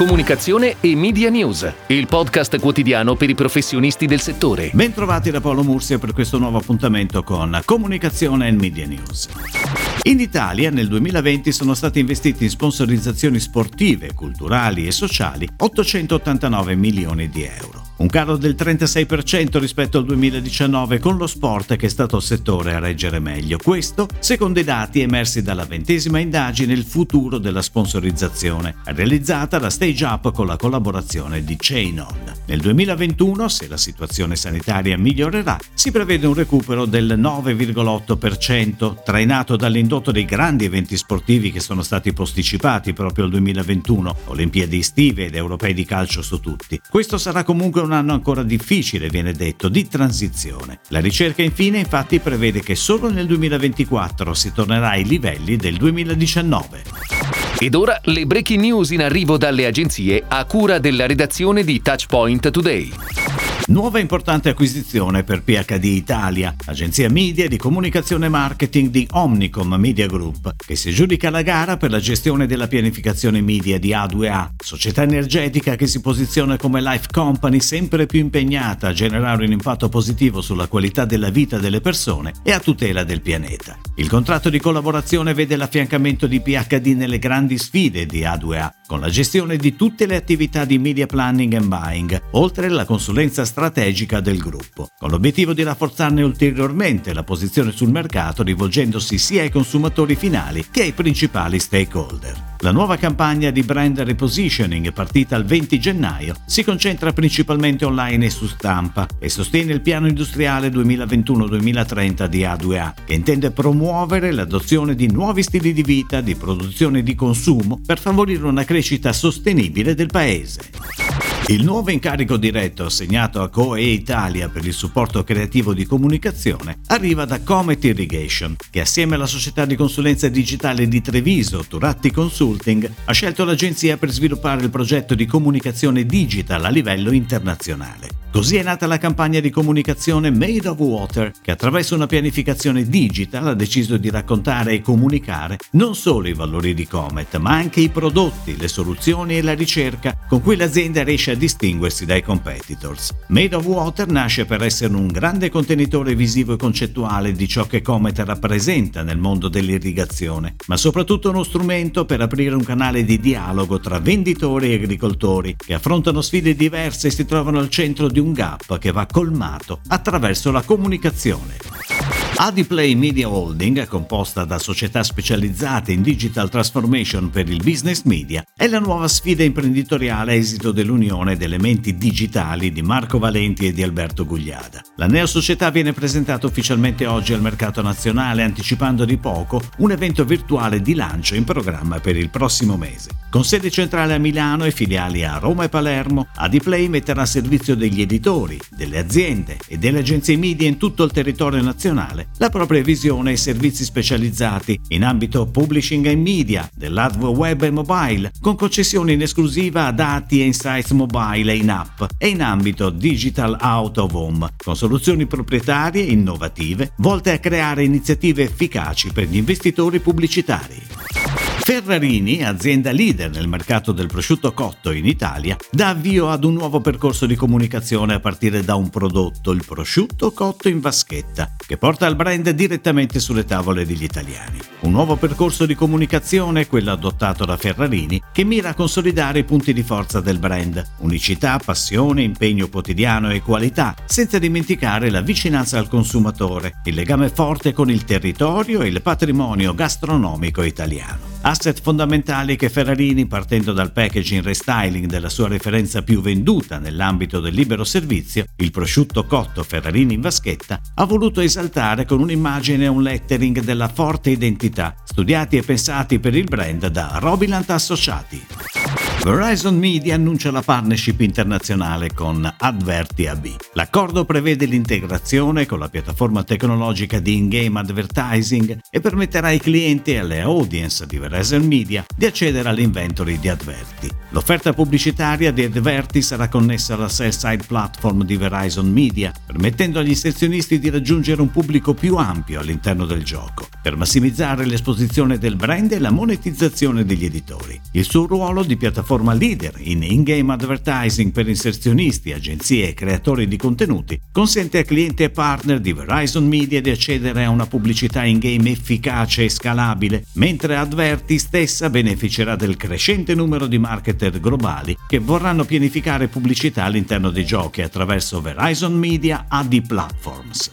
comunicazione e media news, il podcast quotidiano per i professionisti del settore. Bentrovati da Paolo Murcia per questo nuovo appuntamento con comunicazione e media news. In Italia nel 2020 sono stati investiti in sponsorizzazioni sportive, culturali e sociali 889 milioni di euro. Un calo del 36% rispetto al 2019, con lo sport che è stato il settore a reggere meglio. Questo secondo i dati emersi dalla 20ª indagine Il futuro della sponsorizzazione, realizzata da Stage Up con la collaborazione di Chain On. Nel 2021, se la situazione sanitaria migliorerà, si prevede un recupero del 9,8%, trainato dall'indotto dei grandi eventi sportivi che sono stati posticipati proprio al 2021, Olimpiadi estive ed europei di calcio su tutti. Questo sarà comunque un anno ancora difficile, viene detto, di transizione. La ricerca infine infatti prevede che solo nel 2024 si tornerà ai livelli del 2019. Ed ora le breaking news in arrivo dalle agenzie a cura della redazione di Touchpoint Today. Nuova importante acquisizione per PHD Italia, agenzia media di comunicazione e marketing di Omnicom Media Group, che si aggiudica la gara per la gestione della pianificazione media di A2A, società energetica che si posiziona come life company sempre più impegnata a generare un impatto positivo sulla qualità della vita delle persone e a tutela del pianeta. Il contratto di collaborazione vede l'affiancamento di PHD nelle grandi sfide di A2A, con la gestione di tutte le attività di media planning and buying, oltre alla consulenza strategica del gruppo, con l'obiettivo di rafforzarne ulteriormente la posizione sul mercato rivolgendosi sia ai consumatori finali che ai principali stakeholder. La nuova campagna di brand repositioning, partita il 20 gennaio, si concentra principalmente online e su stampa e sostiene il piano industriale 2021-2030 di A2A, che intende promuovere l'adozione di nuovi stili di vita, di produzione e di consumo per favorire una crescita sostenibile del paese. Il nuovo incarico diretto assegnato a COE Italia per il supporto creativo di comunicazione arriva da Comet Irrigation, che assieme alla società di consulenza digitale di Treviso, Turatti Consulting, ha scelto l'agenzia per sviluppare il progetto di comunicazione digital a livello internazionale. Così è nata la campagna di comunicazione Made of Water, che attraverso una pianificazione digital ha deciso di raccontare e comunicare non solo i valori di Comet, ma anche i prodotti, le soluzioni e la ricerca con cui l'azienda riesce a distinguersi dai competitors. Made of Water nasce per essere un grande contenitore visivo e concettuale di ciò che Comet rappresenta nel mondo dell'irrigazione, ma soprattutto uno strumento per aprire un canale di dialogo tra venditori e agricoltori che affrontano sfide diverse e si trovano al centro di un gap che va colmato attraverso la comunicazione. Adiplay Media Holding, composta da società specializzate in digital transformation per il business media, è la nuova sfida imprenditoriale esito dell'unione delle menti digitali di Marco Valenti e di Alberto Gugliada. La neosocietà viene presentata ufficialmente oggi al mercato nazionale, anticipando di poco un evento virtuale di lancio in programma per il prossimo mese. Con sede centrale a Milano e filiali a Roma e Palermo, Adiplay metterà a servizio degli editori, delle aziende e delle agenzie media in tutto il territorio nazionale la propria visione e servizi specializzati in ambito publishing e media, dell'ad web e mobile, con concessione in esclusiva a dati e insights mobile e in app, e in ambito digital out of home, con soluzioni proprietarie e innovative volte a creare iniziative efficaci per gli investitori pubblicitari. Ferrarini, azienda leader nel mercato del prosciutto cotto in Italia, dà avvio ad un nuovo percorso di comunicazione a partire da un prodotto, il prosciutto cotto in vaschetta, che porta il brand direttamente sulle tavole degli italiani. Un nuovo percorso di comunicazione, quello adottato da Ferrarini, che mira a consolidare i punti di forza del brand: unicità, passione, impegno quotidiano e qualità, senza dimenticare la vicinanza al consumatore, il legame forte con il territorio e il patrimonio gastronomico italiano. Asset fondamentali che Ferrarini, partendo dal packaging restyling della sua referenza più venduta nell'ambito del libero servizio, il prosciutto cotto Ferrarini in vaschetta, ha voluto esaltare con un'immagine e un lettering della forte identità, studiati e pensati per il brand da Robilant Associati. Verizon Media annuncia la partnership internazionale con Adverti AB. L'accordo prevede l'integrazione con la piattaforma tecnologica di in-game advertising e permetterà ai clienti e alle audience di Verizon Media di accedere all'inventory di Adverti. L'offerta pubblicitaria di Adverti sarà connessa alla sell-side platform di Verizon Media, permettendo agli inserzionisti di raggiungere un pubblico più ampio all'interno del gioco, per massimizzare l'esposizione del brand e la monetizzazione degli editori. Il suo ruolo di piattaforma piattaforma leader in in-game advertising per inserzionisti, agenzie e creatori di contenuti, consente a clienti e partner di Verizon Media di accedere a una pubblicità in-game efficace e scalabile, mentre Adverti stessa beneficerà del crescente numero di marketer globali che vorranno pianificare pubblicità all'interno dei giochi attraverso Verizon Media AD Platforms.